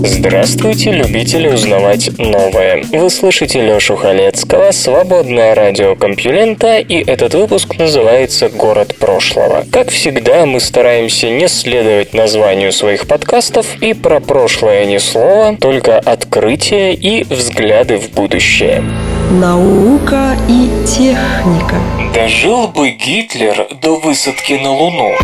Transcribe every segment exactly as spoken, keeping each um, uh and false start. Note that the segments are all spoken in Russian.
Здравствуйте, любители узнавать новое. Вы слышите Лешу Халецкого, свободное радио Компьюлента, и этот выпуск называется «Город прошлого». Как всегда, мы стараемся не следовать названию своих подкастов, и про прошлое ни слова, только открытия и взгляды в будущее. Наука и техника. Дожил бы Гитлер до высадки на Луну.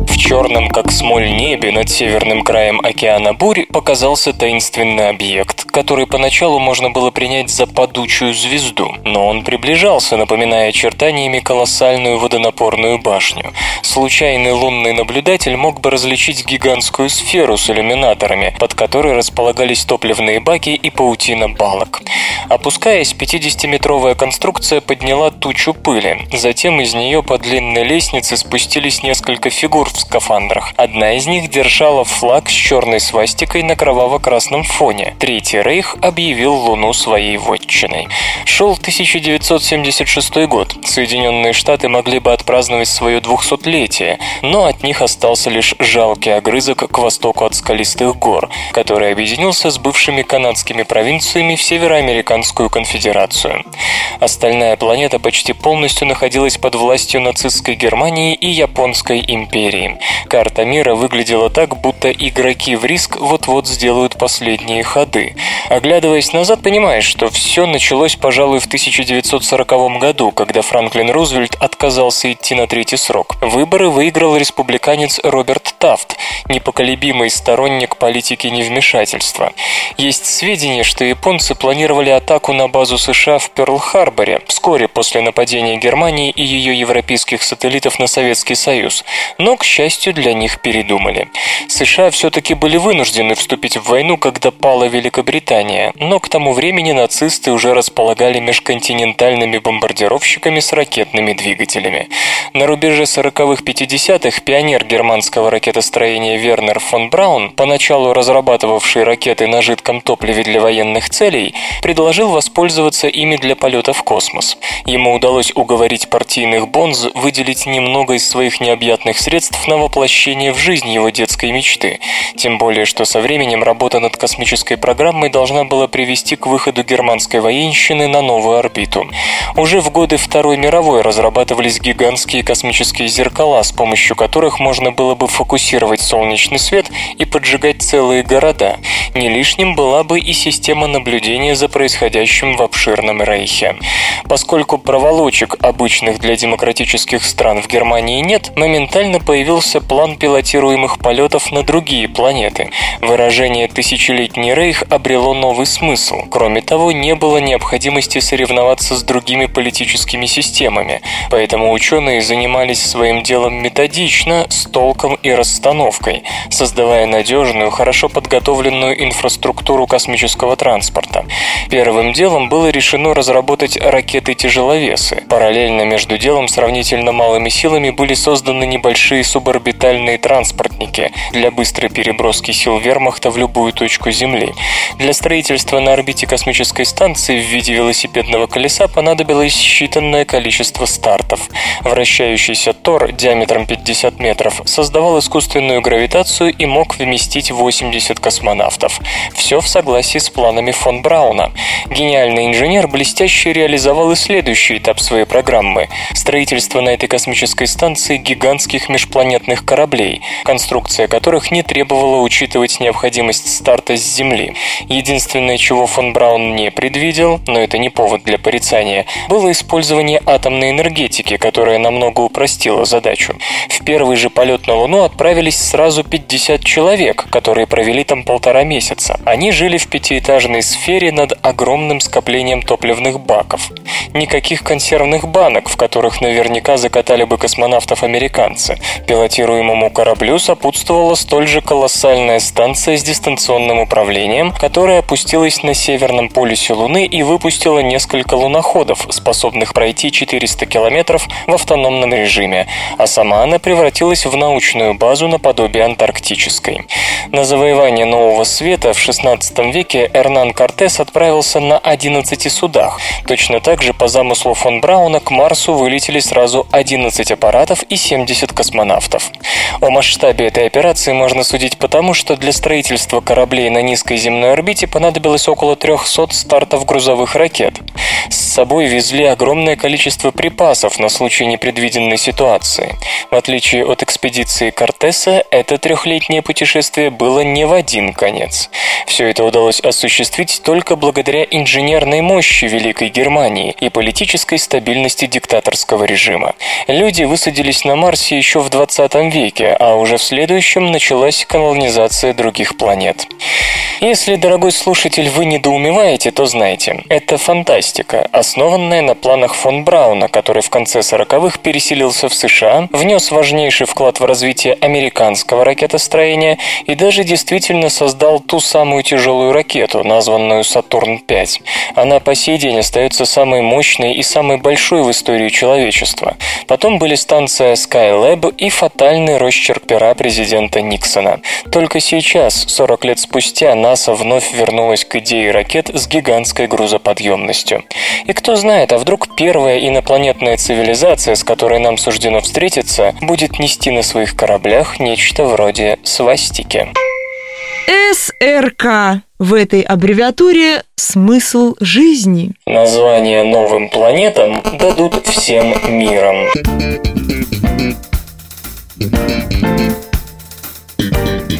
В черном, как смоль, небе над северным краем океана бурь показался таинственный объект, который поначалу можно было принять за падучую звезду, но он приближался, напоминая очертаниями колоссальную водонапорную башню. Случайный лунный наблюдатель мог бы различить гигантскую сферу с иллюминаторами, под которой располагались топливные баки и паутина балок. Опускаясь, пятидесятиметровая конструкция подняла тучу пыли. Затем из нее по длинной лестнице спустились несколько фигур в скалах. Одна из них держала флаг с черной свастикой на кроваво-красном фоне. Третий рейх объявил Луну своей вотчиной. Шел тысяча девятьсот семьдесят шестой год. Соединенные Штаты могли бы отпраздновать свое двухсотлетие, но от них остался лишь жалкий огрызок к востоку от Скалистых гор, который объединился с бывшими канадскими провинциями в Североамериканскую конфедерацию. Остальная планета почти полностью находилась под властью нацистской Германии и Японской империи. Карта мира выглядела так, будто игроки в риск вот-вот сделают последние ходы. Оглядываясь назад, понимаешь, что все началось, пожалуй, в тысяча девятьсот сороковом году, когда Франклин Рузвельт отказался идти на третий срок. Выборы выиграл республиканец Роберт Тафт, непоколебимый сторонник политики невмешательства. Есть сведения, что японцы планировали атаку на базу США в Перл-Харборе вскоре после нападения Германии и ее европейских сателлитов на Советский Союз, но, к счастью, для них передумали. США все-таки были вынуждены вступить в войну, когда пала Великобритания, но к тому времени нацисты уже располагали межконтинентальными бомбардировщиками с ракетными двигателями. На рубеже сороковых-пятидесятых пионер германского ракетостроения Вернер фон Браун, поначалу разрабатывавший ракеты на жидком топливе для военных целей, предложил воспользоваться ими для полета в космос. Ему удалось уговорить партийных бонз выделить немного из своих необъятных средств на воплощение в жизнь его детской мечты. Тем более, что со временем работа над космической программой должна была привести к выходу германской военщины на новую орбиту. Уже в годы Второй мировой разрабатывались гигантские космические зеркала, с помощью которых можно было бы фокусировать солнечный свет и поджигать целые города. Не лишним была бы и система наблюдения за происходящим в обширном рейхе. Поскольку проволочек, обычных для демократических стран, в Германии нет, моментально появился план пилотируемых полетов на другие планеты. Выражение «тысячелетний рейх» обрело новый смысл. Кроме того, не было необходимости соревноваться с другими политическими системами, поэтому ученые занимались своим делом методично, с толком и расстановкой, создавая надежную, хорошо подготовленную инфраструктуру космического транспорта. Первым делом было решено разработать ракеты-тяжеловесы. Параллельно между делом сравнительно малыми силами были созданы небольшие суборбитальные орбитальные транспортники для быстрой переброски сил вермахта в любую точку Земли. Для строительства на орбите космической станции в виде велосипедного колеса понадобилось считанное количество стартов. Вращающийся тор диаметром пятьдесят метров создавал искусственную гравитацию и мог вместить восемьдесят космонавтов. Все в согласии с планами фон Брауна. Гениальный инженер блестяще реализовал и следующий этап своей программы – строительство на этой космической станции гигантских межпланетных кораблей, конструкция которых не требовала учитывать необходимость старта с Земли. Единственное, чего фон Браун не предвидел, но это не повод для порицания, было использование атомной энергетики физики, которая намного упростила задачу. В первый же полет на Луну отправились сразу пятьдесят человек, которые провели там полтора месяца. Они жили в пятиэтажной сфере над огромным скоплением топливных баков. Никаких консервных банок, в которых наверняка закатали бы космонавтов-американцы. Пилотируемому кораблю сопутствовала столь же колоссальная станция с дистанционным управлением, которая опустилась на северном полюсе Луны и выпустила несколько луноходов, способных пройти четыреста километров в автономном режиме, а сама она превратилась в научную базу наподобие антарктической. На завоевание Нового Света в шестнадцатом веке Эрнан Кортес отправился на одиннадцати судах. Точно так же по замыслу фон Брауна к Марсу вылетели сразу одиннадцать аппаратов и семьдесят космонавтов. О масштабе этой операции можно судить потому, что для строительства кораблей на низкой земной орбите понадобилось около трехсот стартов грузовых ракет. С собой везли огромное количество припасов на случай непредвиденной ситуации. В отличие от экспедиции Кортеса, это трехлетнее путешествие было не в один конец. Все это удалось осуществить только благодаря инженерной мощи Великой Германии и политической стабильности диктаторского режима. Люди высадились на Марсе еще в двадцатом веке, а уже в следующем началась колонизация других планет. Если, дорогой слушатель, вы недоумеваете, то знайте, это фантастика, основанная на планах фон Брауна, который в конце сороковых переселился в США, внес важнейший вклад в развитие американского ракетостроения и даже действительно создал ту самую тяжелую ракету, названную Сатурн пять. Она по сей день остается самой мощной и самой большой в истории человечества. Потом были станция Скайлэб и фатальный росчерк пера президента Никсона. Только сейчас, сорок лет спустя, НАСА вновь вернулась к идее ракет с гигантской грузоподъемностью. И кто знает, а вдруг первая инопланетная цивилизация, с которой нам суждено встретиться, будет нести на своих кораблях нечто вроде свастики. эс эр ка. В этой аббревиатуре смысл жизни. Название новым планетам дадут всем миром.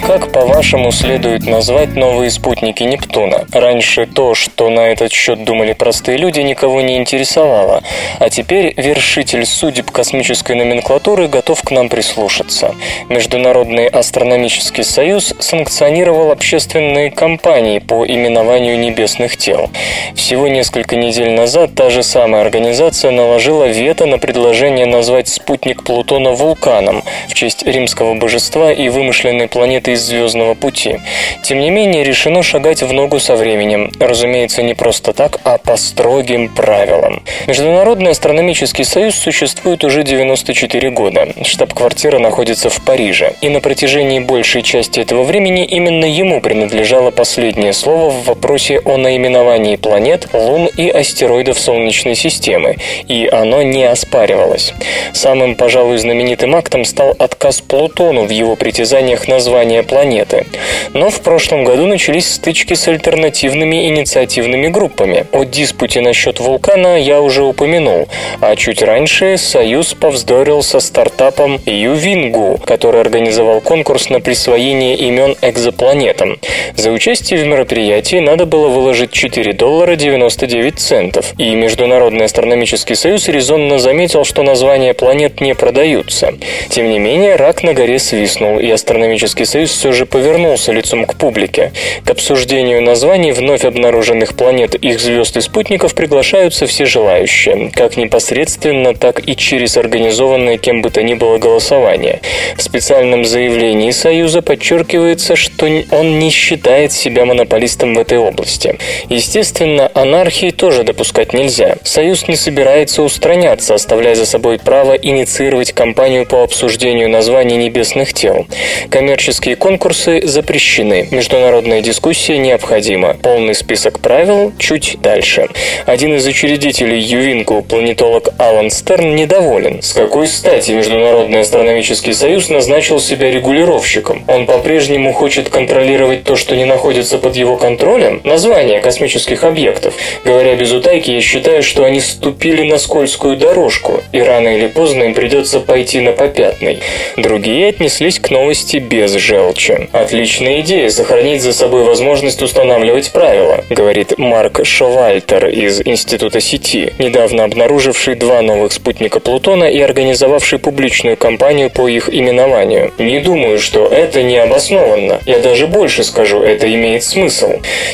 Как, по-вашему, следует назвать новые спутники Нептуна? Раньше то, что на этот счет думали простые люди, никого не интересовало. А теперь вершитель судеб космической номенклатуры готов к нам прислушаться. Международный астрономический союз санкционировал общественные кампании по именованию небесных тел. Всего несколько недель назад та же самая организация наложила вето на предложение назвать спутник Плутона вулканом в честь римского божества и вымышленной планеты из Звездного пути. Тем не менее, решено шагать в ногу со временем. Разумеется, не просто так, а по строгим правилам. Международный астрономический союз существует уже девяносто четыре года. Штаб-квартира находится в Париже. И на протяжении большей части этого времени именно ему принадлежало последнее слово в вопросе о наименовании планет, лун и астероидов Солнечной системы. И оно не оспаривалось. Самым, пожалуй, знаменитым актом стал отказ Плутону в его притязаниях названия планеты. Но в прошлом году начались стычки с альтернативными инициативными группами. О диспуте насчет вулкана я уже упомянул, а чуть раньше союз повздорил со стартапом Ювингу, который организовал конкурс на присвоение имен экзопланетам. За участие в мероприятии надо было выложить четыре доллара девяносто девять центов, и Международный астрономический союз резонно заметил, что названия планет не продаются. Тем не менее, рак на горе свистнул, и астрономический союз все же повернулся лицом к публике. К обсуждению названий вновь обнаруженных планет, их звезд и спутников приглашаются все желающие, как непосредственно, так и через организованное кем бы то ни было голосование. В специальном заявлении Союза подчеркивается, что он не считает себя монополистом в этой области. Естественно, анархии тоже допускать нельзя. Союз не собирается устраняться, оставляя за собой право инициировать кампанию по обсуждению названий небесных тел. Коммерческие конкурсы запрещены. Международная дискуссия необходима. Полный список правил чуть дальше. Один из учредителей Ювингу, планетолог Алан Стерн, недоволен. С какой стати Международный астрономический союз назначил себя регулировщиком? Он по-прежнему хочет контролировать то, что не находится под его контролем? Названия космических объектов. Говоря без утайки, я считаю, что они ступили на скользкую дорожку, и рано или поздно им придется пойти на попятный. Другие отнеслись к новости без жалоб. мелочи. «Отличная идея сохранить за собой возможность устанавливать правила», говорит Марк Шовальтер из Института Сети, недавно обнаруживший два новых спутника Плутона и организовавший публичную кампанию по их именованию. «Не думаю, что это необоснованно. Я даже больше скажу, это имеет смысл».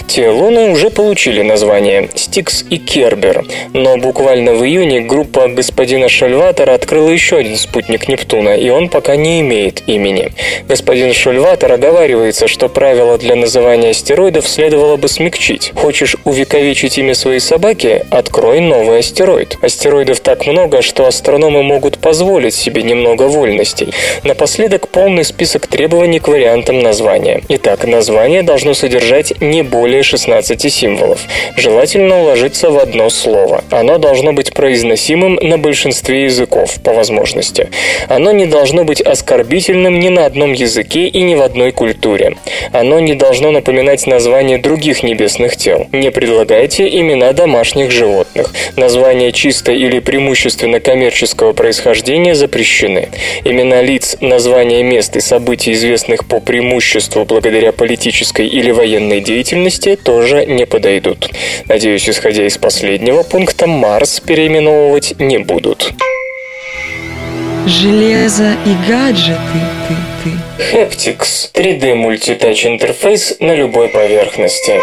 Те луны уже получили названия «Стикс» и «Кербер», но буквально в июне группа господина Шольватера открыла еще один спутник Нептуна, и он пока не имеет имени. Господин Шольватер оговаривается, что правила для называния астероидов следовало бы смягчить. Хочешь увековечить имя своей собаки? Открой новый астероид. Астероидов так много, что астрономы могут позволить себе немного вольностей. Напоследок полный список требований к вариантам названия. Итак, название должно содержать не более шестнадцати символов. Желательно уложиться в одно слово. Оно должно быть произносимым на большинстве языков, по возможности. Оно не должно быть оскорбительным ни на одном языке и ни в одной культуре. Оно не должно напоминать названия других небесных тел. Не предлагайте имена домашних животных. Названия чисто или преимущественно коммерческого происхождения запрещены. Имена лиц, названия мест и событий, известных по преимуществу благодаря политической или военной деятельности, тоже не подойдут. Надеюсь, исходя из последнего пункта, Марс переименовывать не будут. Железо и гаджеты. Haptics. три дэ мультитач интерфейс на любой поверхности.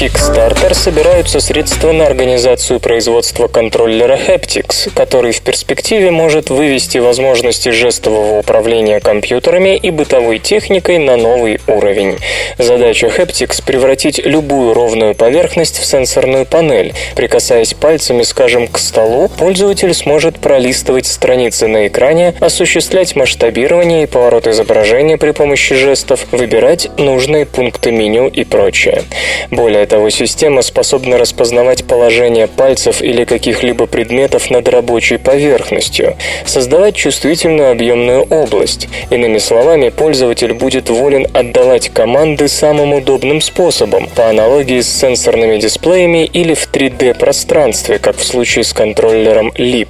Kickstarter собираются средства на организацию производства контроллера Haptics, который в перспективе может вывести возможности жестового управления компьютерами и бытовой техникой на новый уровень. Задача Haptics — превратить любую ровную поверхность в сенсорную панель. Прикасаясь пальцами, скажем, к столу, пользователь сможет пролистывать страницы на экране, осуществлять масштабирование и поворот изображения при помощи жестов, выбирать нужные пункты меню и прочее. Более того, Эта система способна распознавать положение пальцев или каких-либо предметов над рабочей поверхностью, создавать чувствительную объемную область. Иными словами, пользователь будет волен отдавать команды самым удобным способом, по аналогии с сенсорными дисплеями или в три дэ-пространстве, как в случае с контроллером Leap.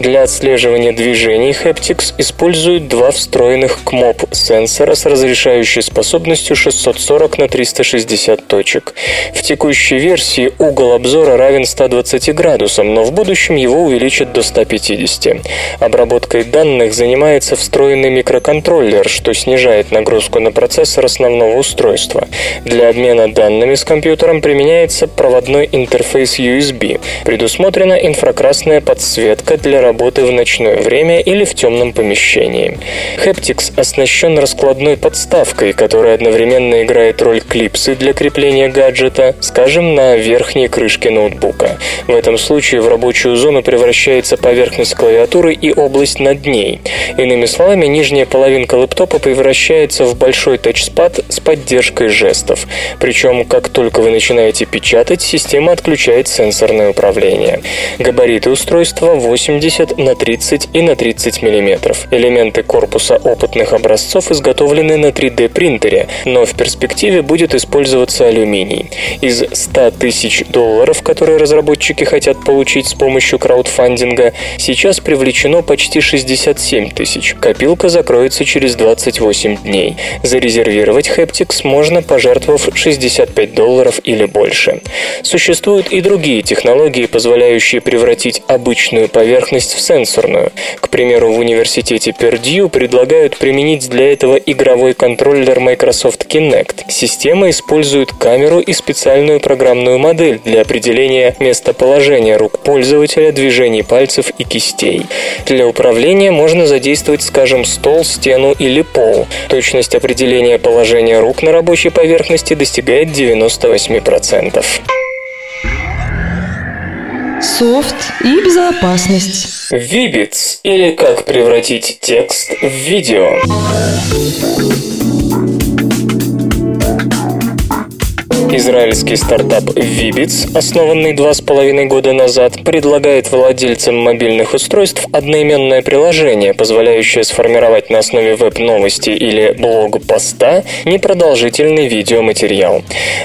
Для отслеживания движений Haptics используют два встроенных КМОП-сенсора с разрешающей способностью шестьсот сорок на триста шестьдесят точек. В текущей версии угол обзора равен ста двадцати градусам, но в будущем его увеличат до ста пятидесяти. Обработкой данных занимается встроенный микроконтроллер, что снижает нагрузку на процессор основного устройства. Для обмена данными с компьютером применяется проводной интерфейс ю эс би. Предусмотрена инфракрасная подсветка для работы в ночное время или в темном помещении. Haptics оснащен раскладной подставкой, которая одновременно играет роль клипсы для крепления гаджета, скажем, на верхней крышке ноутбука. В этом случае в рабочую зону превращается поверхность клавиатуры и область над ней. Иными словами, нижняя половинка лэптопа превращается в большой тачпад с поддержкой жестов. Причем, как только вы начинаете печатать, система отключает сенсорное управление. Габариты устройства восемьдесят на тридцать и на тридцать мм. Элементы корпуса опытных образцов изготовлены на три дэ принтере, но в перспективе будет использоваться алюминий. Из ста тысяч долларов, которые разработчики хотят получить с помощью краудфандинга, сейчас привлечено почти шестьдесят семь тысяч. Копилка закроется через двадцать восемь дней. Зарезервировать Haptics можно, пожертвовав шестьдесят пять долларов или больше. Существуют и другие технологии, позволяющие превратить обычную поверхность в сенсорную. К примеру, в университете Пердью предлагают применить для этого игровой контроллер Microsoft Kinect. Система использует камеру и специальную программную модель для определения местоположения рук пользователя, движений пальцев и кистей. Для управления можно задействовать, скажем, стол, стену или пол. Точность определения положения рук на рабочей поверхности достигает девяносто восемь процентов. Софт и безопасность. Vibits, или как превратить текст в видео. Израильский стартап Vibits, основанный два с половиной года назад, предлагает владельцам мобильных устройств одноименное приложение, позволяющее сформировать на основе веб-новости или блог-поста непродолжительный видеоматериал.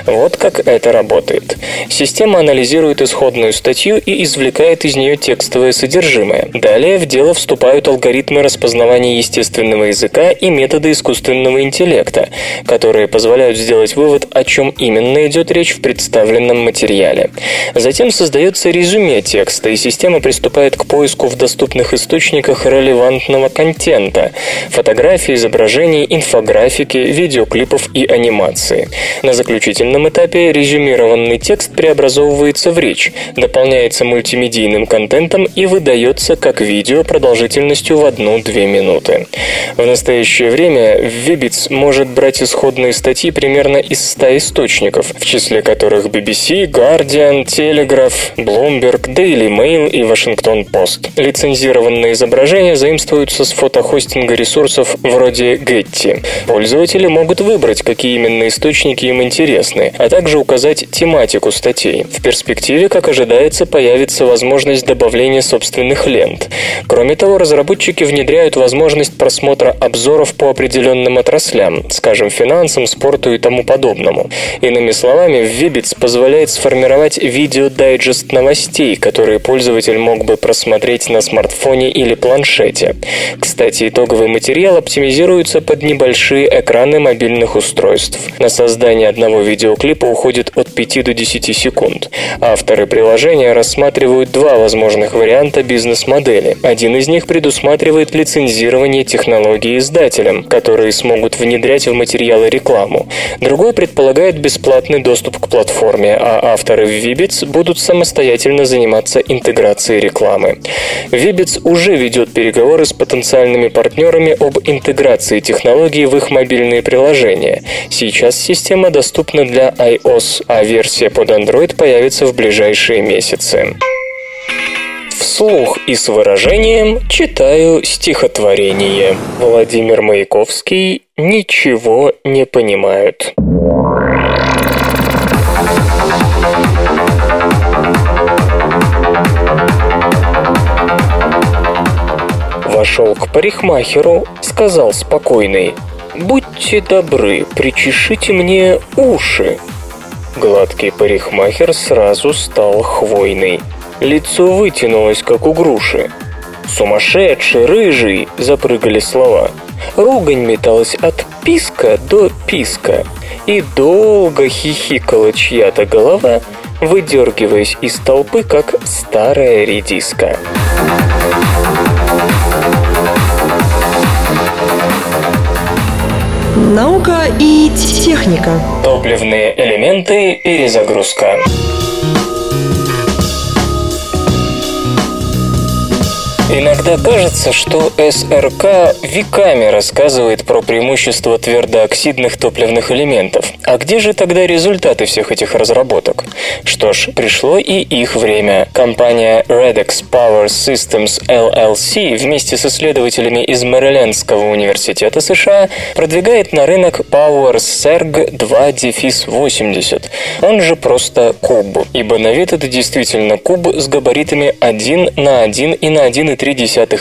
Вот как это работает. Система анализирует исходную статью и извлекает из нее текстовое содержимое. Далее в дело вступают алгоритмы распознавания естественного языка и методы искусственного интеллекта, которые позволяют сделать вывод, о чем именно идет речь в представленном материале. Затем создается резюме текста, и система приступает к поиску в доступных источниках релевантного контента – фотографий, изображений, инфографики, видеоклипов и анимации. На заключительном этапе резюмированный текст преобразовывается в речь, дополняется мультимедийным контентом и выдается как видео продолжительностью в одну-две минуты. В настоящее время Vibits может брать исходные статьи примерно из ста источников, в числе которых би би си, Guardian, Telegraph, Bloomberg, Daily Mail и Washington Post. Лицензированные изображения заимствуются с фотохостинга ресурсов вроде Getty. Пользователи могут выбрать, какие именно источники им интересны, а также указать тематику статей. В перспективе, как ожидается, появится возможность добавления собственных лент. Кроме того, разработчики внедряют возможность просмотра обзоров по определенным отраслям, скажем, финансам, спорту и тому подобному. Иными словами, Vibits позволяет сформировать видео-дайджест новостей, которые пользователь мог бы просмотреть на смартфоне или планшете. Кстати, итоговый материал оптимизируется под небольшие экраны мобильных устройств. На создание одного видеоклипа уходит от пяти до десяти секунд. Авторы приложения рассматривают два возможных варианта бизнес-модели. Один из них предусматривает лицензирование технологии издателям, которые смогут внедрять в материалы рекламу. Другой предполагает бесплатный доступ к платформе, а авторы Vibits будут самостоятельно заниматься интеграцией рекламы. Vibits уже ведет переговоры с потенциальными партнерами об интеграции технологий в их мобильные приложения. Сейчас система доступна для iOS, а версия под Android появится в ближайшие месяцы. Вслух и с выражением читаю стихотворение. Владимир Маяковский. Ничего не понимают. Вошел к парикмахеру, сказал спокойный: «Будьте добры, причешите мне уши». Гладкий парикмахер сразу стал хвойный. Лицо вытянулось, как у груши. «Сумасшедший, рыжий!» – запрыгали слова. Ругань металась от писка до писка. И долго хихикала чья-то голова, выдергиваясь из толпы, как старая редиска. Наука и техника. Топливные элементы. Перезагрузка. Иногда кажется, что СРК веками рассказывает про преимущества твердооксидных топливных элементов. А где же тогда результаты всех этих разработок? Что ж, пришло и их время. Компания Redox Power Systems эл эл си вместе с исследователями из Мэрилендского университета США продвигает на рынок PowerServ два восемьдесят, он же просто куб. Ибо на вид это действительно куб с габаритами один на один и на один и три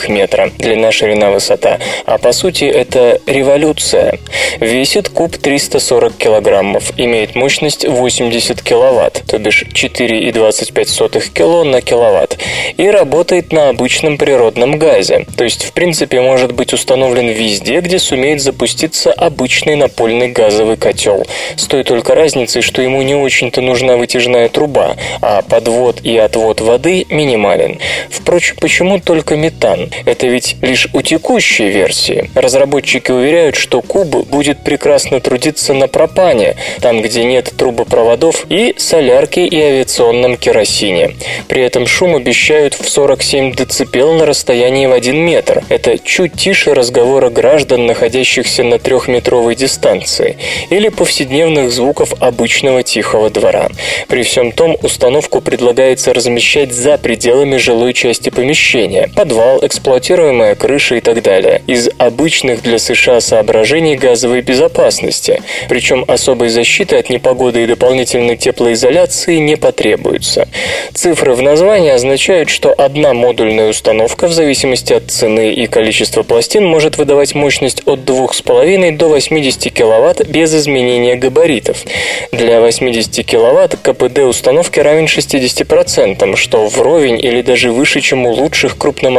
метра, длина, ширина, высота. А по сути это революция. Весит куб триста сорок килограммов, имеет мощность восемьдесят киловатт, то бишь четыре целых двадцать пять сотых кило на киловатт, и работает на обычном природном газе, то есть в принципе может быть установлен везде, где сумеет запуститься обычный напольный газовый котел. С той только разницей, что ему не очень-то нужна вытяжная труба, а подвод и отвод воды минимален. Впрочем, почему только метан? Это ведь лишь у текущей версии. Разработчики уверяют, что куб будет прекрасно трудиться на пропане, там, где нет трубопроводов, и солярке и авиационном керосине. При этом шум обещают в сорок семь децибел на расстоянии в один метр. Это чуть тише разговора граждан, находящихся на трехметровой дистанции, или повседневных звуков обычного тихого двора. При всем том, установку предлагается размещать за пределами жилой части помещения. подвал, эксплуатируемая крыша и так далее, из обычных для США соображений газовой безопасности, причем особой защиты от непогоды и дополнительной теплоизоляции не потребуется. Цифры в названии означают, что одна модульная установка в зависимости от цены и количества пластин может выдавать мощность от двух с половиной до восьмидесяти киловатт без изменения габаритов. Для восьмидесяти киловатт КПД установки равен шестидесяти процентам, что вровень или даже выше, чем у лучших крупномасштабных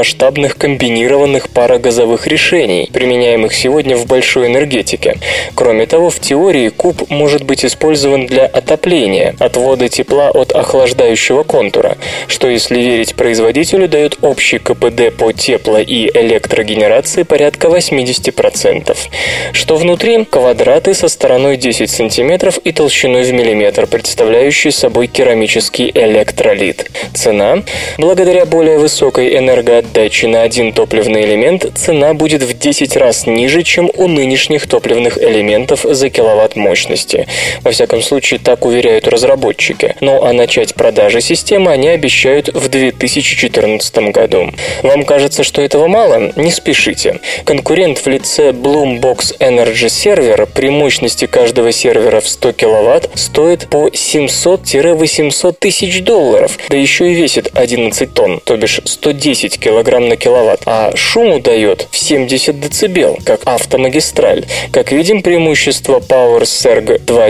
комбинированных парогазовых решений, применяемых сегодня в большой энергетике. Кроме того, в теории куб может быть использован для отопления, отвода тепла от охлаждающего контура, что, если верить производителю, дает общий КПД по тепло- и электрогенерации порядка восьмидесяти процентов. Что внутри? Квадраты со стороной десять сантиметров и толщиной в миллиметр, представляющие собой керамический электролит. Цена? Благодаря более высокой энергоотдаче на один топливный элемент цена будет в десять раз ниже, чем у нынешних топливных элементов за киловатт мощности. Во всяком случае, так уверяют разработчики. Ну а начать продажи системы они обещают в две тысячи четырнадцатом году. Вам кажется, что этого мало? Не спешите. Конкурент в лице Bloombox Energy Server при мощности каждого сервера в сто киловатт стоит по семьсот-восемьсот тысяч долларов, да еще и весит одиннадцать тонн, то бишь сто десять килограмм на киловатт, а шуму дает в семьдесят децибел, как автомагистраль. Как видим, преимущество PowerServ два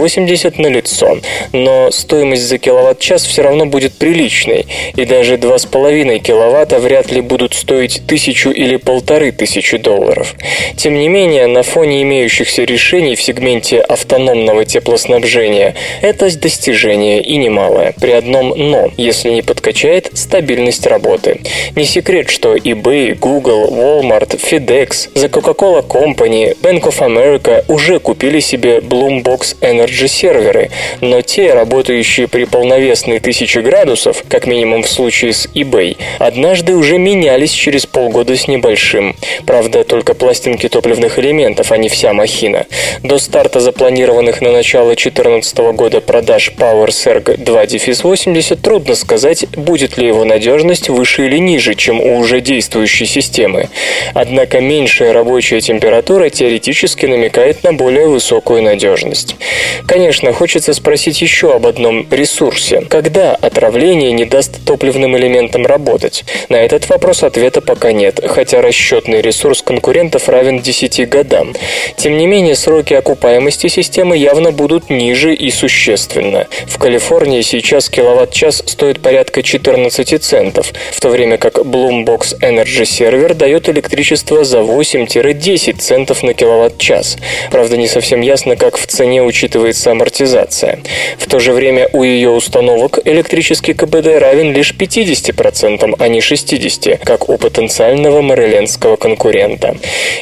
восемьдесят налицо, но стоимость за киловатт-час все равно будет приличной, и даже два с половиной киловатта вряд ли будут стоить тысячу или полторы тысячи долларов. Тем не менее, на фоне имеющихся решений в сегменте автономного теплоснабжения это достижение и немалое. При одном «но», если не подкачает стабильность работы. Не секрет, что eBay, Google, Walmart, FedEx, The Coca-Cola Company, Bank of America уже купили себе Bloombox Energy серверы, но те, работающие при полновесной тысяче градусов, как минимум в случае с eBay, однажды уже менялись через полгода с небольшим. Правда, только пластинки топливных элементов, а не вся махина. До старта запланированных на начало две тысячи четырнадцатого года продаж PowerServ два восемьдесят трудно сказать, будет ли его надежность выше или ниже, чем у уже действующей системы. Однако меньшая рабочая температура теоретически намекает на более высокую надежность. Конечно, хочется спросить еще об одном ресурсе. Когда отравление не даст топливным элементам работать? На этот вопрос ответа пока нет, хотя расчетный ресурс конкурентов равен десяти годам. Тем не менее, сроки окупаемости системы явно будут ниже и существенно. В Калифорнии сейчас киловатт-час стоит порядка четырнадцати центов, в то время как Bloombox Energy Server дает электричество за восемь-десять центов на киловатт-час. Правда, не совсем ясно, как в цене учитывается амортизация. В то же время у ее установок электрический КПД равен лишь пятидесяти процентам, а не шестидесяти процентам, как у потенциального мэрилендского конкурента.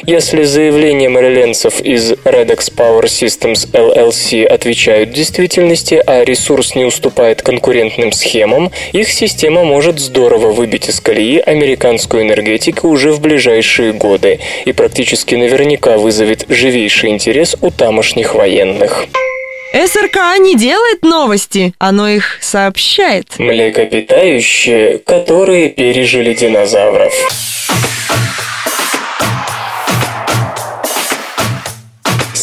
Если заявления мэрилендцев из Redox Power Systems эл эл си отвечают действительности, а ресурс не уступает конкурентным схемам, их система может здорово выбить из колеи американскую энергетику уже в ближайшие годы и практически наверняка вызовет живейший интерес у тамошних военных. СРК не делает новости, оно их сообщает. Млекопитающие, которые пережили динозавров.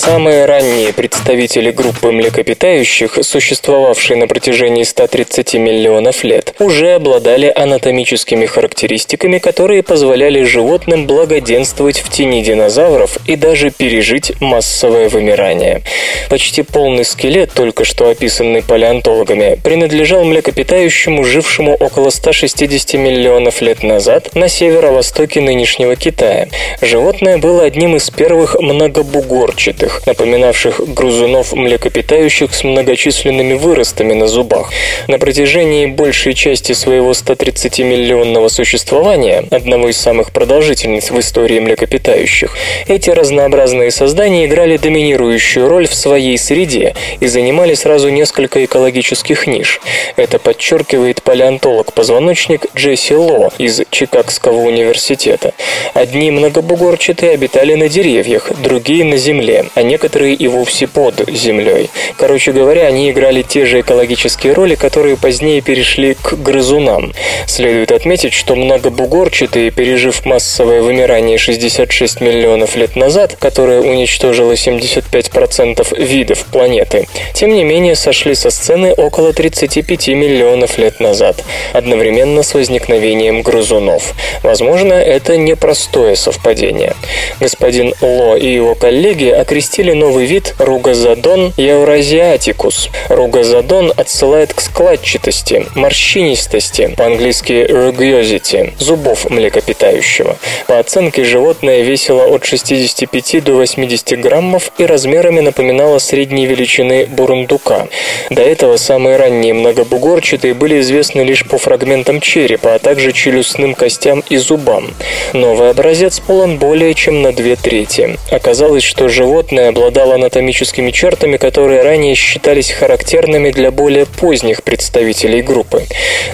Самые ранние представители группы млекопитающих, существовавшие на протяжении ста тридцати миллионов лет, уже обладали анатомическими характеристиками, которые позволяли животным благоденствовать в тени динозавров и даже пережить массовое вымирание. Почти полный скелет, только что описанный палеонтологами, принадлежал млекопитающему, жившему около ста шестидесяти миллионов лет назад на северо-востоке нынешнего Китая. Животное было одним из первых многобугорчатых, напоминавших грызунов млекопитающих с многочисленными выростами на зубах. На протяжении большей части своего ста тридцатимиллионного существования, одного из самых продолжительных в истории млекопитающих, эти разнообразные создания играли доминирующую роль в своей среде и занимали сразу несколько экологических ниш. Это подчеркивает палеонтолог-позвоночник Джесси Ло из Чикагского университета. Одни многобугорчатые обитали на деревьях, другие на земле. Они некоторые и вовсе под землей. Короче говоря, они играли те же экологические роли, которые позднее перешли к грызунам. Следует отметить, что многобугорчатые, пережив массовое вымирание шестьдесят шесть миллионов лет назад, которое уничтожило семьдесят пять процентов видов планеты, тем не менее сошли со сцены около тридцать пять миллионов лет назад, одновременно с возникновением грызунов. Возможно, это непростое совпадение. Господин Ло и его коллеги окрестили новый вид Ругозодон Евразиатикус. Ругозодон отсылает к складчатости, морщинистости, по-английски rugosity, зубов млекопитающего. По оценке, животное весило от шестидесяти пяти до восьмидесяти граммов и размерами напоминало средней величины бурундука. До этого самые ранние многобугорчатые были известны лишь по фрагментам черепа, а также челюстным костям и зубам. Новый образец полон более чем на две трети. Оказалось, что животное обладало анатомическими чертами, которые ранее считались характерными для более поздних представителей группы.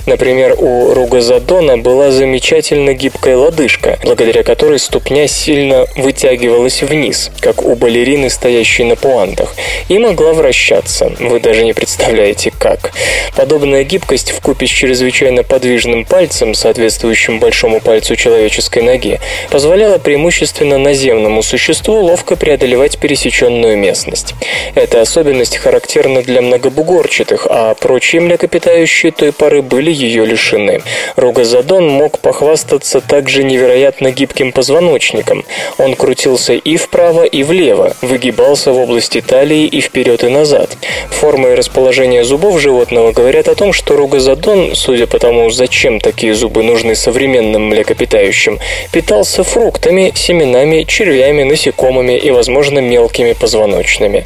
Например, у ругозодона была замечательно гибкая лодыжка, благодаря которой ступня сильно вытягивалась вниз, как у балерины, стоящей на пуантах, и могла вращаться. Вы даже не представляете, как. Подобная гибкость вкупе с чрезвычайно подвижным пальцем, соответствующим большому пальцу человеческой ноги, позволяла преимущественно наземному существу ловко преодолевать пересеченную местность. Эта особенность характерна для многобугорчатых, а прочие млекопитающие той поры были ее лишены. Ругозодон мог похвастаться также невероятно гибким позвоночником. Он крутился и вправо, и влево, выгибался в области талии и вперед, и назад. Форма и расположение зубов животного говорят о том, что ругозодон, судя по тому, зачем такие зубы нужны современным млекопитающим, питался фруктами, семенами, червями, насекомыми и, возможно, мелкими позвоночными.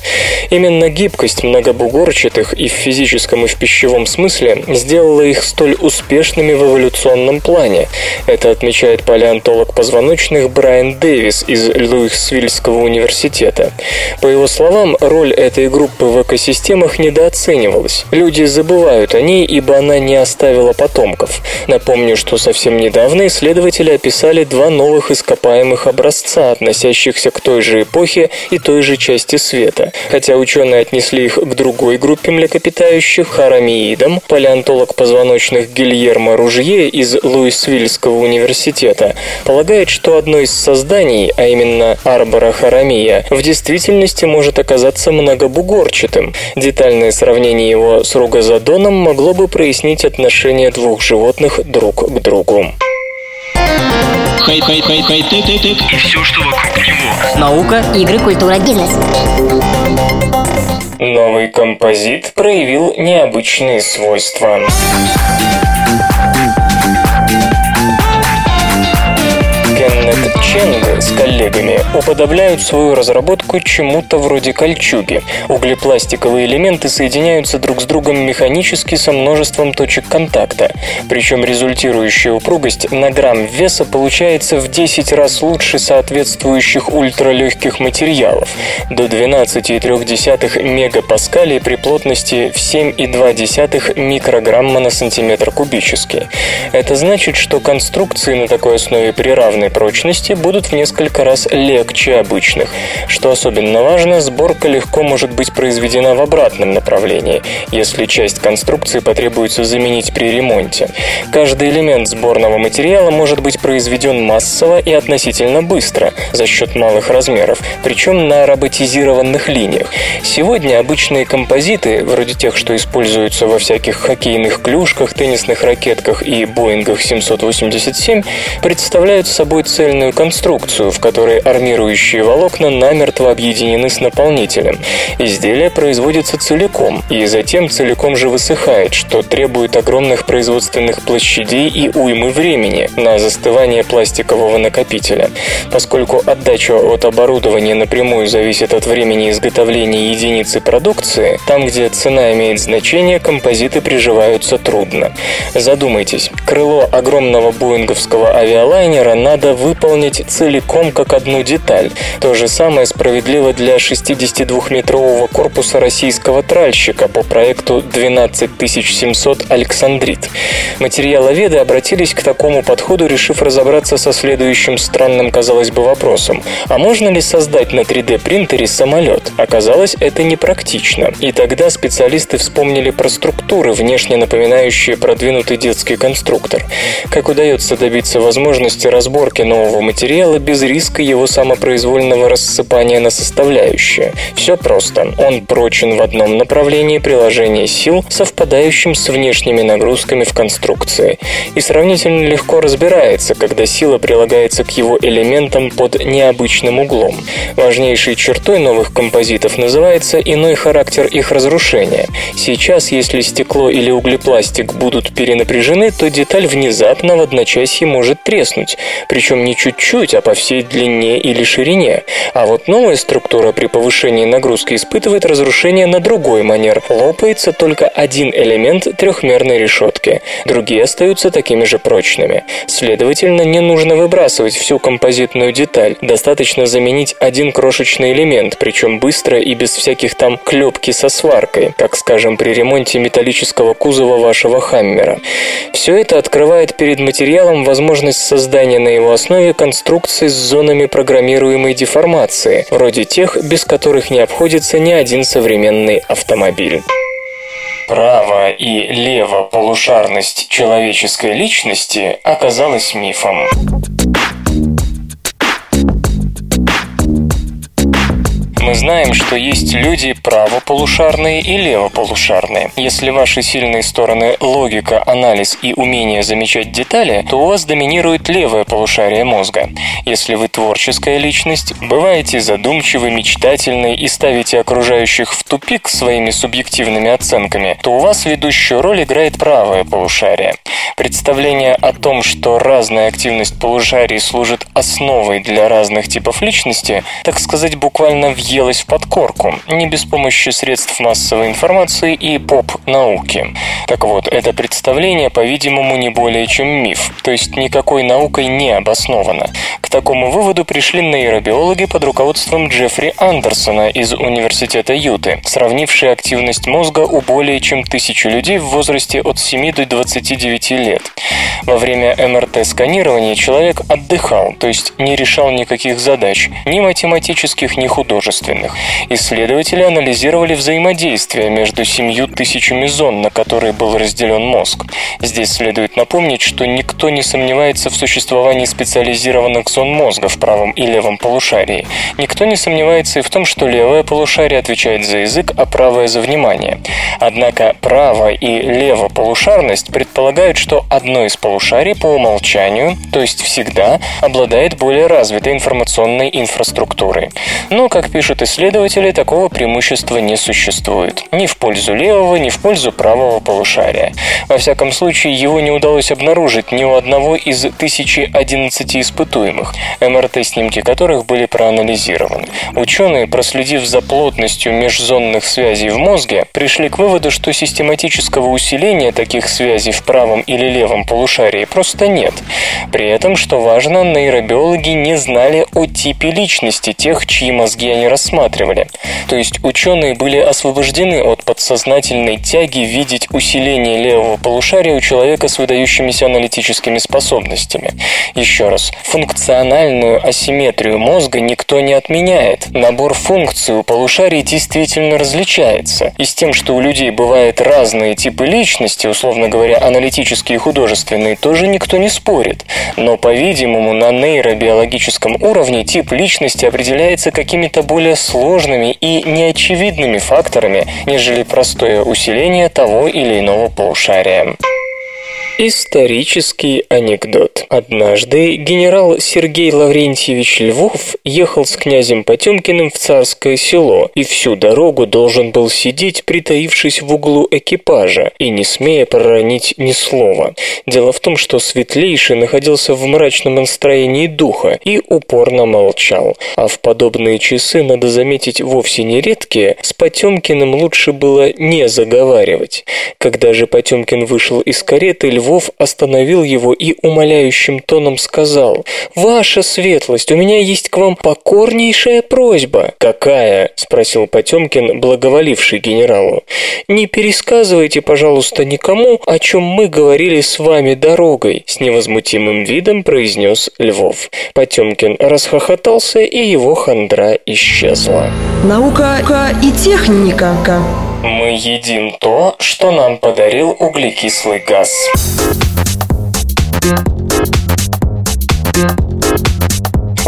Именно гибкость многобугорчатых и в физическом, и в пищевом смысле сделала их столь успешными в эволюционном плане. Это отмечает палеонтолог позвоночных Брайан Дэвис из Луисвильского университета. По его словам, роль этой группы в экосистемах недооценивалась. Люди забывают о ней, ибо она не оставила потомков. Напомню, что совсем недавно исследователи описали два новых ископаемых образца, относящихся к той же эпохе и той же части света. Хотя ученые отнесли их к другой группе млекопитающих, харамиидам, палеонтолог позвоночных Гильермо Ружье из Луисвильского университета полагает, что одно из созданий, а именно арбора харамия, в действительности может оказаться многобугорчатым. Детальное сравнение его с ругозодоном могло бы прояснить отношение двух животных друг к другу. Хай-хай-хай-хай-тек-тек-тек. И все, что вокруг него. Наука, игры, культура, бизнес. Новый композит проявил необычные свойства. Ченг с коллегами уподобляют свою разработку чему-то вроде кольчуги. Углепластиковые элементы соединяются друг с другом механически со множеством точек контакта. Причем результирующая упругость на грамм веса получается в десять раз лучше соответствующих ультралегких материалов, до двенадцать целых три десятых мегапаскалей при плотности в семь целых два микрограмма на сантиметр кубический. Это значит, что конструкции на такой основе при равной прочности будут в несколько раз легче обычных. Что особенно важно, сборка легко может быть произведена в обратном направлении, если часть конструкции потребуется заменить при ремонте. Каждый элемент сборного материала может быть произведен массово и относительно быстро, за счет малых размеров, причем на роботизированных линиях. Сегодня обычные композиты, вроде тех, что используются во всяких хоккейных клюшках, теннисных ракетках и Боингах семьсот восемьдесят семь, представляют собой цельную конструкцию, конструкцию, в которой армирующие волокна намертво объединены с наполнителем. Изделие производится целиком и затем целиком же высыхает, что требует огромных производственных площадей и уймы времени на застывание пластикового накопителя. Поскольку отдача от оборудования напрямую зависит от времени изготовления единицы продукции, там, где цена имеет значение, композиты приживаются трудно. Задумайтесь, крыло огромного боинговского авиалайнера надо выполнить рассматривать целиком как одну деталь. То же самое справедливо для шестидесятидвухметрового корпуса российского тральщика по проекту двенадцать тысяч семьсот «Александрит». Материаловеды обратились к такому подходу, решив разобраться со следующим странным, казалось бы, вопросом. А можно ли создать на три дэ принтере самолет? Оказалось, это непрактично. И тогда специалисты вспомнили про структуры, внешне напоминающие продвинутый детский конструктор. Как удается добиться возможности разборки нового материала без риска его самопроизвольного рассыпания на составляющие? Все просто. Он прочен в одном направлении приложения сил, совпадающим с внешними нагрузками в конструкции. И сравнительно легко разбирается, когда сила прилагается к его элементам под необычным углом. Важнейшей чертой новых композитов называется иной характер их разрушения. Сейчас, если стекло или углепластик будут перенапряжены, то деталь внезапно в одночасье может треснуть. Причем не чуть-чуть, а по всей длине или ширине. А вот новая структура при повышении нагрузки испытывает разрушение на другой манер. Лопается только один элемент трехмерной решетки. Другие остаются такими же прочными. Следовательно, не нужно выбрасывать всю композитную деталь. Достаточно заменить один крошечный элемент, причем быстро и без всяких там клепки со сваркой, как, скажем, при ремонте металлического кузова вашего «Хаммера». Все это открывает перед материалом возможность создания на его основе конструкций с зонами программируемой деформации, вроде тех, без которых не обходится ни один современный автомобиль. Право- и левополушарность человеческой личности оказалась мифом. Мы знаем, что есть люди правополушарные и левополушарные. Если ваши сильные стороны – логика, анализ и умение замечать детали, то у вас доминирует левое полушарие мозга. Если вы творческая личность, бываете задумчивы, мечтательны и ставите окружающих в тупик своими субъективными оценками, то у вас ведущую роль играет правое полушарие. Представление о том, что разная активность полушарий служит основой для разных типов личности, так сказать, буквально въелось в подкорку, не без помощи средств массовой информации и поп-науки. Так вот, это представление, по-видимому, не более чем миф, то есть никакой наукой не обосновано. К такому выводу пришли нейробиологи под руководством Джеффри Андерсона из Университета Юты, сравнившие активность мозга у более чем тысячи людей в возрасте от семи до двадцати девяти лет. Во время эм эр тэ сканирования человек отдыхал, то есть не решал никаких задач, ни математических, ни художественных. Исследователи анализировали взаимодействие между семью тысячами зон, на которые был разделен мозг. Здесь следует напомнить, что никто не сомневается в существовании специализированных зон мозга в правом и левом полушарии. Никто не сомневается и в том, что левое полушарие отвечает за язык, а правое за внимание. Однако право- и левополушарность предполагают, что одно из полушарий по умолчанию, то есть всегда, обладает более развитой информационной инфраструктурой. Но, как пишут исследователи, такого преимущества не существует. Ни в пользу левого, ни в пользу правого полушария. Во всяком случае, его не удалось обнаружить ни у одного из тысячи одиннадцати испытуемых, эм эр тэ снимки которых были проанализированы. Ученые, проследив за плотностью межзонных связей в мозге, пришли к выводу, что систематического усиления таких связей в правом или левом полушарии просто нет. При этом, что важно, нейробиологи не знали о типе личности тех, чьи мозги они рассматривали. То есть ученые были освобождены от подсознательной тяги видеть усиление левого полушария у человека с выдающимися аналитическими способностями. Еще раз, функциональную асимметрию мозга никто не отменяет. Набор функций у полушарий действительно различается. И с тем, что у людей бывают разные типы личности, условно говоря, аналитические и художественные, тоже никто не спорит. Но, по-видимому, на нейробиологическом уровне тип личности определяется какими-то более сложными и неочевидными факторами, нежели простое усиление того или иного полушария. Исторический анекдот. Однажды генерал Сергей Лаврентьевич Львов ехал с князем Потемкиным в Царское Село и всю дорогу должен был сидеть, притаившись в углу экипажа и не смея проронить ни слова. Дело в том, что Светлейший находился в мрачном настроении духа и упорно молчал. А в подобные часы, надо заметить, вовсе не редкие, с Потемкиным лучше было не заговаривать. Когда же Потемкин вышел из кареты, Львов Львов остановил его и умоляющим тоном сказал: «Ваша светлость, у меня есть к вам покорнейшая просьба». «Какая?» – спросил Потемкин, благоволивший генералу. «Не пересказывайте, пожалуйста, никому, о чем мы говорили с вами дорогой», – с невозмутимым видом произнес Львов. Потемкин расхохотался, и его хандра исчезла. Наука и техника. Мы едим то, что нам подарил углекислый газ.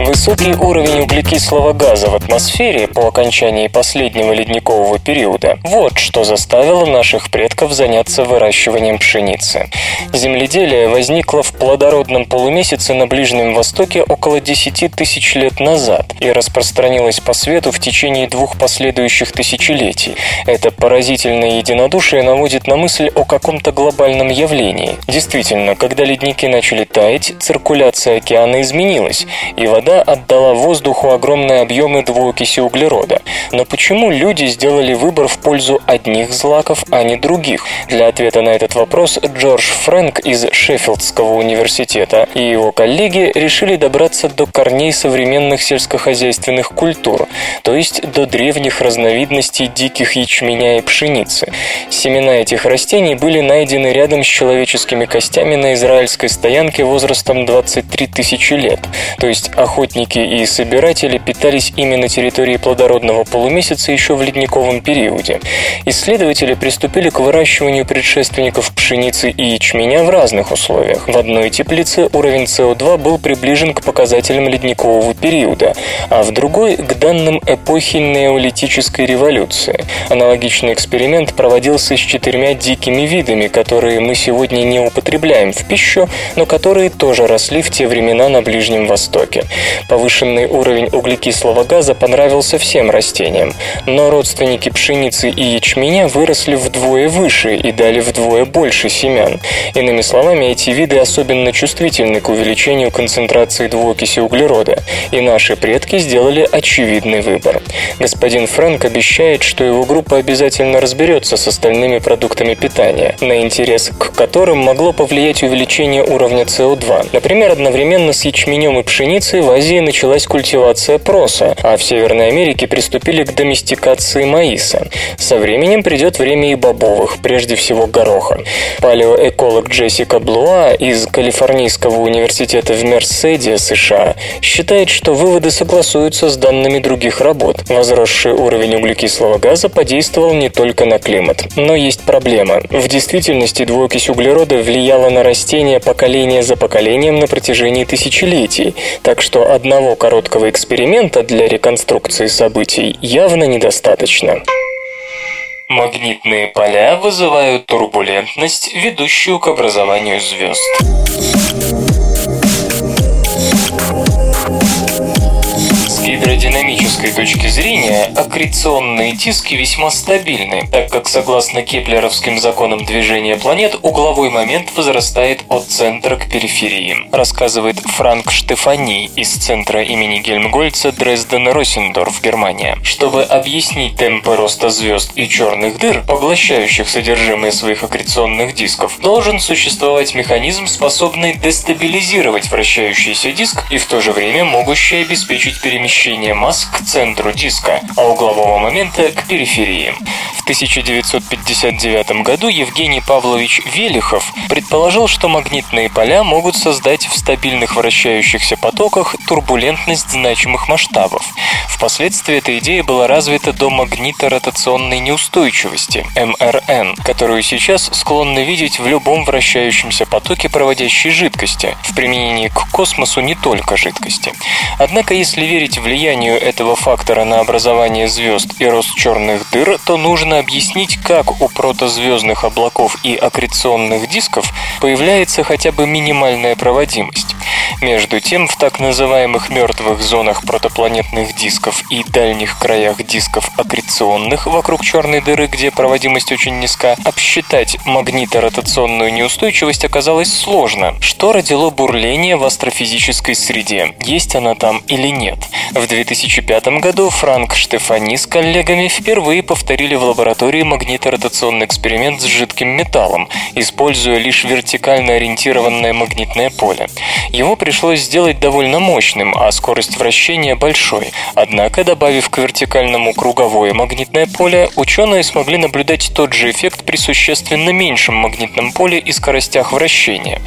Высокий уровень углекислого газа в атмосфере по окончании последнего ледникового периода – вот что заставило наших предков заняться выращиванием пшеницы. Земледелие возникло в плодородном полумесяце на Ближнем Востоке около десять тысяч лет назад и распространилось по свету в течение двух последующих тысячелетий. Это поразительное единодушие наводит на мысль о каком-то глобальном явлении. Действительно, когда ледники начали таять, циркуляция океана изменилась, и вода отдала воздуху огромные объемы двуокиси углерода. Но почему люди сделали выбор в пользу одних злаков, а не других? Для ответа на этот вопрос Джордж Фрэнк из Шеффилдского университета и его коллеги решили добраться до корней современных сельскохозяйственных культур, то есть до древних разновидностей диких ячменя и пшеницы. Семена этих растений были найдены рядом с человеческими костями на израильской стоянке возрастом двадцать три тысячи лет, то есть охотники Охотники и собиратели питались ими на территории плодородного полумесяца еще в ледниковом периоде. Исследователи приступили к выращиванию предшественников пшеницы и ячменя в разных условиях. В одной теплице уровень СО2 был приближен к показателям ледникового периода, а в другой – к данным эпохи неолитической революции. Аналогичный эксперимент проводился с четырьмя дикими видами, которые мы сегодня не употребляем в пищу, но которые тоже росли в те времена на Ближнем Востоке. Повышенный уровень углекислого газа понравился всем растениям, но родственники пшеницы и ячменя выросли вдвое выше и дали вдвое больше семян. Иными словами, эти виды особенно чувствительны к увеличению концентрации двуокиси углерода, и наши предки сделали очевидный выбор. Господин Фрэнк обещает, что его группа обязательно разберется с остальными продуктами питания, на интерес к которым могло повлиять увеличение уровня СО2. Например, одновременно с ячменем и пшеницей в Азии началась культивация проса, а в Северной Америке приступили к доместикации маиса. Со временем придет время и бобовых, прежде всего гороха. Палеоэколог Джессика Блуа из Калифорнийского университета в Мерседе, США, считает, что выводы согласуются с данными других работ. Возросший уровень углекислого газа подействовал не только на климат. Но есть проблема. В действительности двуокись углерода влияла на растения поколение за поколением на протяжении тысячелетий, так что одного короткого эксперимента для реконструкции событий явно недостаточно. Магнитные поля вызывают турбулентность, ведущую к образованию звезд. С гидродинамической точки зрения аккреционные диски весьма стабильны, так как согласно кеплеровским законам движения планет угловой момент возрастает от центра к периферии, рассказывает Франк Штефани из центра имени Гельмгольца Дрезден-Россендорф, Германия. Чтобы объяснить темпы роста звезд и черных дыр, поглощающих содержимое своих аккреционных дисков, должен существовать механизм, способный дестабилизировать вращающийся диск и в то же время могущий обеспечить перемещение масс к центру диска, а углового момента к периферии. В тысяча девятьсот пятьдесят девятом году Евгений Павлович Велихов предположил, что магнитные поля могут создать в стабильных вращающихся потоках турбулентность значимых масштабов. Впоследствии эта идея была развита до магниторотационной неустойчивости, эм эр эн, которую сейчас склонны видеть в любом вращающемся потоке проводящей жидкости, в применении к космосу не только жидкости. Однако, если верить в влиянию этого фактора на образование звезд и рост черных дыр, то нужно объяснить, как у протозвездных облаков и аккреционных дисков появляется хотя бы минимальная проводимость. Между тем, в так называемых мертвых зонах протопланетных дисков и дальних краях дисков аккреционных вокруг черной дыры, где проводимость очень низка, обсчитать магниторотационную неустойчивость оказалось сложно, что родило бурление в астрофизической среде, есть она там или нет. В две тысячи пятом году Франк Штефани с коллегами впервые повторили в лаборатории магниторотационный эксперимент с жидким металлом, используя лишь вертикально ориентированное магнитное поле. Его пришлось сделать довольно мощным, а скорость вращения большой. Однако, добавив к вертикальному круговое магнитное поле, ученые смогли наблюдать тот же эффект при существенно меньшем магнитном поле и скоростях вращения.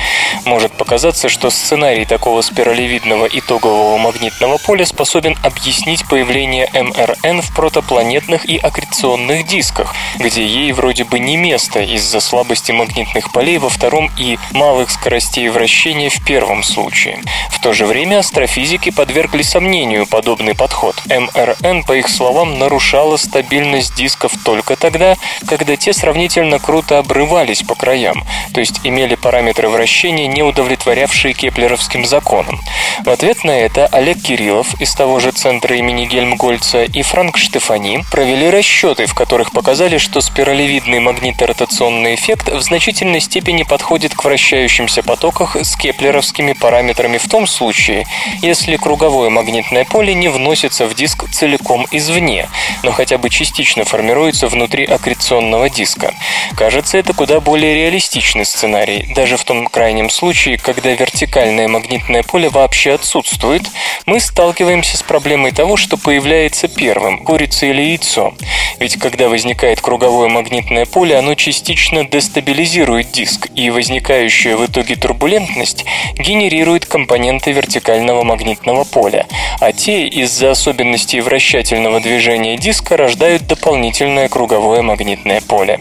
Может показаться, что сценарий такого спиралевидного итогового магнитного поля способен объяснить появление эм эр эн в протопланетных и аккреционных дисках, где ей вроде бы не место из-за слабости магнитных полей во втором и малых скоростей вращения в первом случае. В то же время астрофизики подвергли сомнению подобный подход. эм эр эн, по их словам, нарушала стабильность дисков только тогда, когда те сравнительно круто обрывались по краям, то есть имели параметры вращения, не удовлетворявшие кеплеровским законам. В ответ на это Олег Кириллов из того же центра имени Гельмгольца и Франк Штефани провели расчеты, в которых показали, что спиралевидный магниторотационный эффект в значительной степени подходит к вращающимся потоках с кеплеровскими параметрами в том случае, если круговое магнитное поле не вносится в диск целиком извне, но хотя бы частично формируется внутри аккреционного диска. Кажется, это куда более реалистичный сценарий. Даже в том крайнем случае, когда вертикальное магнитное поле вообще отсутствует, мы сталкиваемся с проблемой того, что появляется первым – курица или яйцо. Ведь когда возникает круговое магнитное поле, оно частично дестабилизирует диск, и возникающая в итоге турбулентность генерирует компоненты вертикального магнитного поля, а те из-за особенностей вращательного движения диска рождают дополнительное круговое магнитное поле.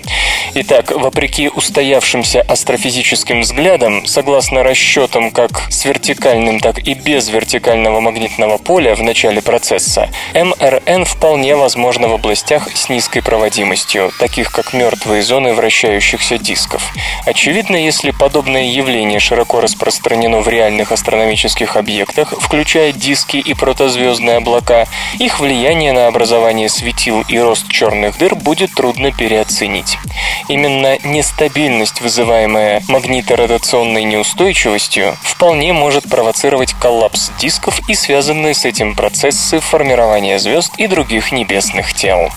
Итак, вопреки устоявшимся астрофизическим взглядам, согласно расчетам как с вертикальным, так и без вертикального магнитного поля в начале процесса, эм эр эн вполне возможно в областях с низкой проводимостью, таких как мертвые зоны вращающихся дисков. Очевидно, если подобное явление широко распространено в реальных астрономических объектах, включая диски и протозвездные облака, их влияние на образование светил и рост черных дыр будет трудно переоценить. Именно нестабильность, вызываемая магниторотационной неустойчивостью, вполне может провоцировать коллапс дисков и связанные с этим процессы формирования звезд и других небесных тел.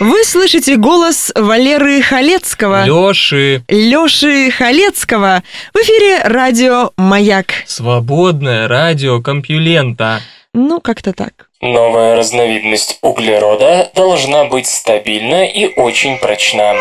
Вы слышите голос Валеры Халецкого. Лёши. Лёши Халецкого. В эфире радио «Маяк». Свободное радио «Компьюлента». Ну, как-то так. Новая разновидность углерода должна быть стабильна и очень прочна.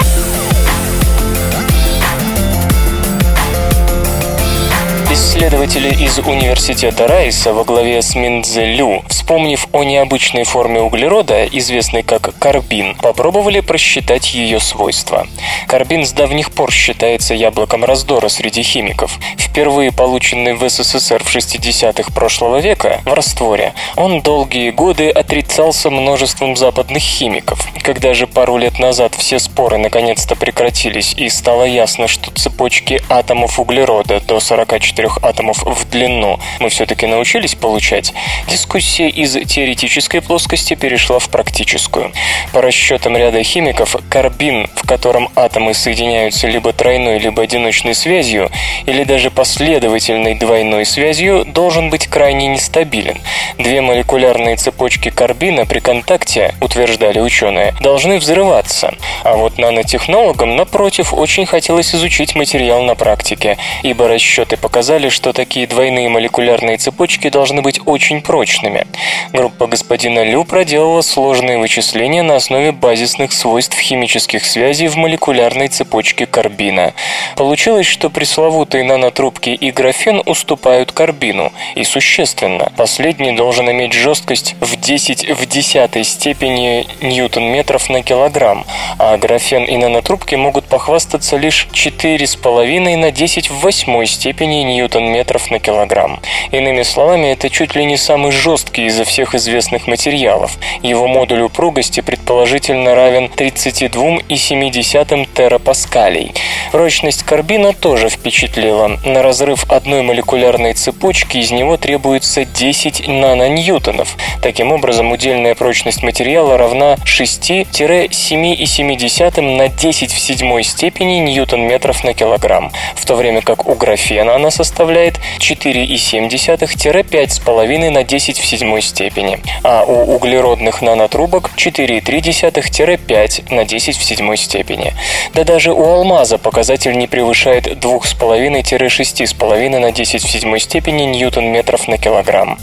Исследователи из университета Райса во главе с Миндзе Лю, вспомнив о необычной форме углерода, известной как карбин, попробовали просчитать ее свойства. Карбин с давних пор считается яблоком раздора среди химиков. Впервые полученный в эс эс эс эр в шестидесятых прошлого века в растворе, он долгие годы отрицался множеством западных химиков. Когда же пару лет назад все споры наконец-то прекратились и стало ясно, что цепочки атомов углерода до сорока четырёх атомов в длину мы все-таки научились получать, дискуссия из теоретической плоскости перешла в практическую. По расчетам ряда химиков, карбин, в котором атомы соединяются либо тройной, либо одиночной связью, или даже последовательной двойной связью, должен быть крайне нестабилен. Две молекулярные цепочки карбина при контакте, утверждали ученые, должны взрываться. А вот нанотехнологам, напротив, очень хотелось изучить материал на практике, ибо расчеты показали, что такие двойные молекулярные цепочки должны быть очень прочными. Группа господина Лю проделала сложные вычисления на основе базисных свойств химических связей в молекулярной цепочке карбина. Получилось, что пресловутые нанотрубки и графен уступают карбину, и существенно. Последний должен иметь жесткость в десять в десятой степени ньютон-метров на килограмм, а графен и нанотрубки могут похвастаться лишь четыре с половиной на десять в восьмой степени ньютон-метров ньютон-метров на килограмм. Иными словами, это чуть ли не самый жесткий изо всех известных материалов. Его модуль упругости предположительно равен тридцати двум целым семи десятым терапаскалей. Прочность карбина тоже впечатлила. На разрыв одной молекулярной цепочки из него требуется десять наноньютонов. Таким образом, удельная прочность материала равна шести-семи целым семью десятыми на десять в седьмой степени ньютон-метров на килограмм, в то время как у графена она составляет четыре целых семь десятых - пять целых пять на десять в седьмой степени, а у углеродных нанотрубок четыре целых три десятых - пять на десять в седьмой степени. Да даже у алмаза показатель не превышает двух целых пяти десятых - шести целых пяти на десять в седьмой степени ньютон-метров на килограмм.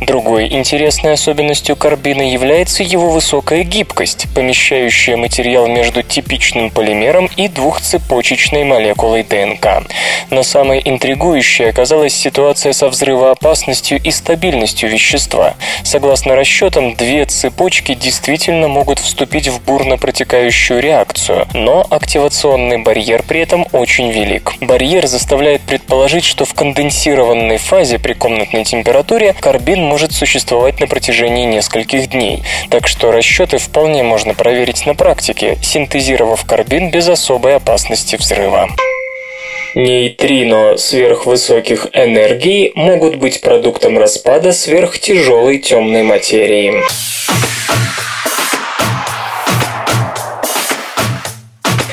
Другой интересной особенностью карбина является его высокая гибкость, помещающая материал между типичным полимером и двухцепочечной молекулой ДНК. Но самой интригующей оказалась ситуация со взрывоопасностью и стабильностью вещества. Согласно расчетам, две цепочки действительно могут вступить в бурно протекающую реакцию, но активационный барьер при этом очень велик. Барьер заставляет предположить, что в конденсированной фазе при комнатной температуре карбин может существовать на протяжении нескольких дней. Так что расчеты вполне можно проверить на практике, синтезировав карбин без особой опасности взрыва. Нейтрино сверхвысоких энергий могут быть продуктом распада сверхтяжелой темной материи.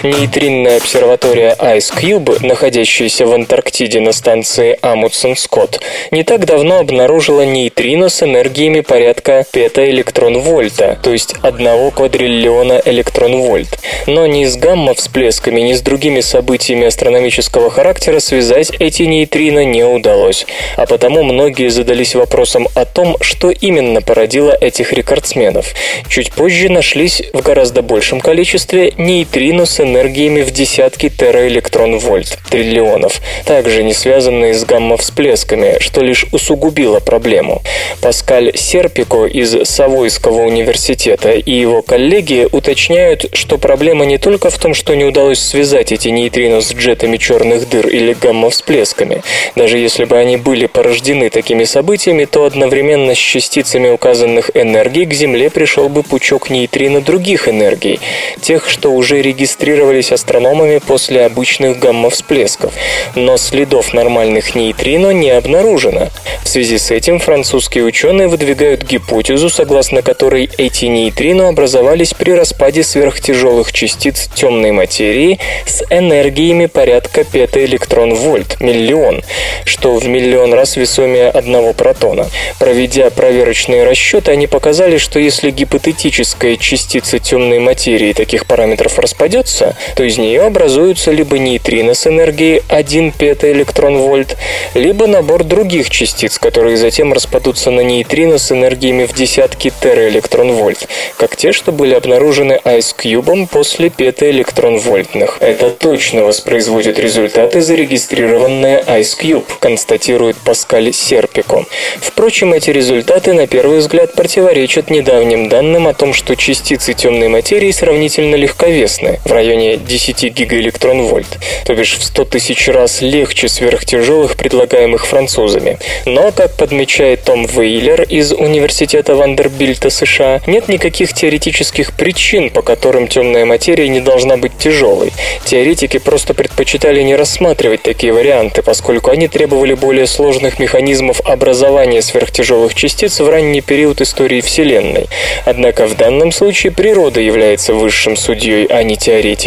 Нейтринная обсерватория Ice Cube, находящаяся в Антарктиде на станции Амундсен-Скотт, не так давно обнаружила нейтрино с энергиями порядка петаэлектрон-вольта, то есть одного квадриллиона электрон-вольт. Но ни с гамма-всплесками, ни с другими событиями астрономического характера связать эти нейтрино не удалось. А потому многие задались вопросом о том, что именно породило этих рекордсменов. Чуть позже нашлись в гораздо большем количестве нейтрино с энергиями энергиями в десятки тераэлектрон-вольт, триллионов, также не связанные с гамма-всплесками, что лишь усугубило проблему. Паскаль Серпико из Савойского университета и его коллеги уточняют, что проблема не только в том, что не удалось связать эти нейтрино с джетами черных дыр или гамма-всплесками. Даже если бы они были порождены такими событиями, то одновременно с частицами указанных энергий к Земле пришел бы пучок нейтрино других энергий, тех, что уже регистрированы астрономами после обычных гамма-всплесков, но следов нормальных нейтрино не обнаружено. В связи с этим французские ученые выдвигают гипотезу, согласно которой эти нейтрино образовались при распаде сверхтяжелых частиц темной материи с энергиями порядка петаэлектрон-вольт, миллион, что в миллион раз весомее одного протона. Проведя проверочные расчеты, они показали, что если гипотетическая частица темной материи таких параметров распадется, то из нее образуются либо нейтрино с энергией один петаэлектрон-вольт, либо набор других частиц, которые затем распадутся на нейтрино с энергиями в десятки тераэлектрон-вольт, как те, что были обнаружены Айс Кьюбом после петаэлектрон-вольтных. Это точно воспроизводит результаты, зарегистрированные Айс Кьюб, констатирует Паскаль Серпико. Впрочем, эти результаты на первый взгляд противоречат недавним данным о том, что частицы темной материи сравнительно легковесны, в районе десять гигаэлектрон-вольт, то бишь в сто тысяч раз легче сверхтяжелых, предлагаемых французами. Но, как подмечает Том Вейлер из Университета Вандербильта США, нет никаких теоретических причин, по которым темная материя не должна быть тяжелой. Теоретики просто предпочитали не рассматривать такие варианты, поскольку они требовали более сложных механизмов образования сверхтяжелых частиц в ранний период истории Вселенной. Однако в данном случае природа является высшим судьей, а не теоретиком.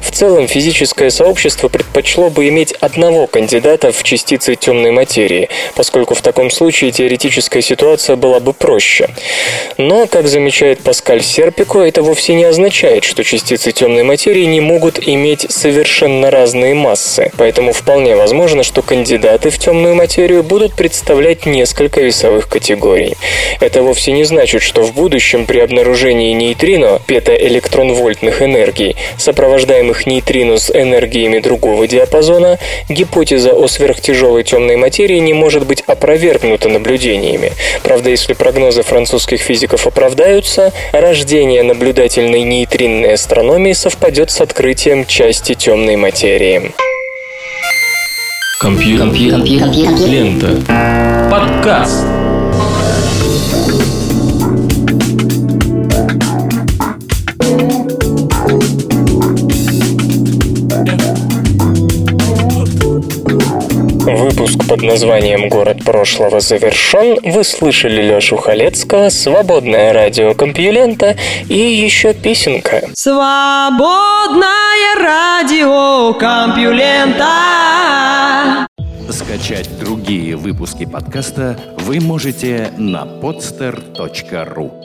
В целом, физическое сообщество предпочло бы иметь одного кандидата в частицы темной материи, поскольку в таком случае теоретическая ситуация была бы проще. Но, как замечает Паскаль Серпико, это вовсе не означает, что частицы темной материи не могут иметь совершенно разные массы, поэтому вполне возможно, что кандидаты в темную материю будут представлять несколько весовых категорий. Это вовсе не значит, что в будущем при обнаружении нейтрино, петаэлектрон-вольтных энергий, сопровождаемых нейтрино с энергиями другого диапазона, гипотеза о сверхтяжелой темной материи не может быть опровергнута наблюдениями. Правда, если прогнозы французских физиков оправдаются, рождение наблюдательной нейтринной астрономии совпадет с открытием части темной материи. Компьюлента. Подкаст. Выпуск под названием «Город прошлого» завершен. Вы слышали Лешу Халецкого, свободное радио Компьюлента и еще песенка. Свободное радио Компьюлента. Скачать другие выпуски подкаста вы можете на podster точка ру.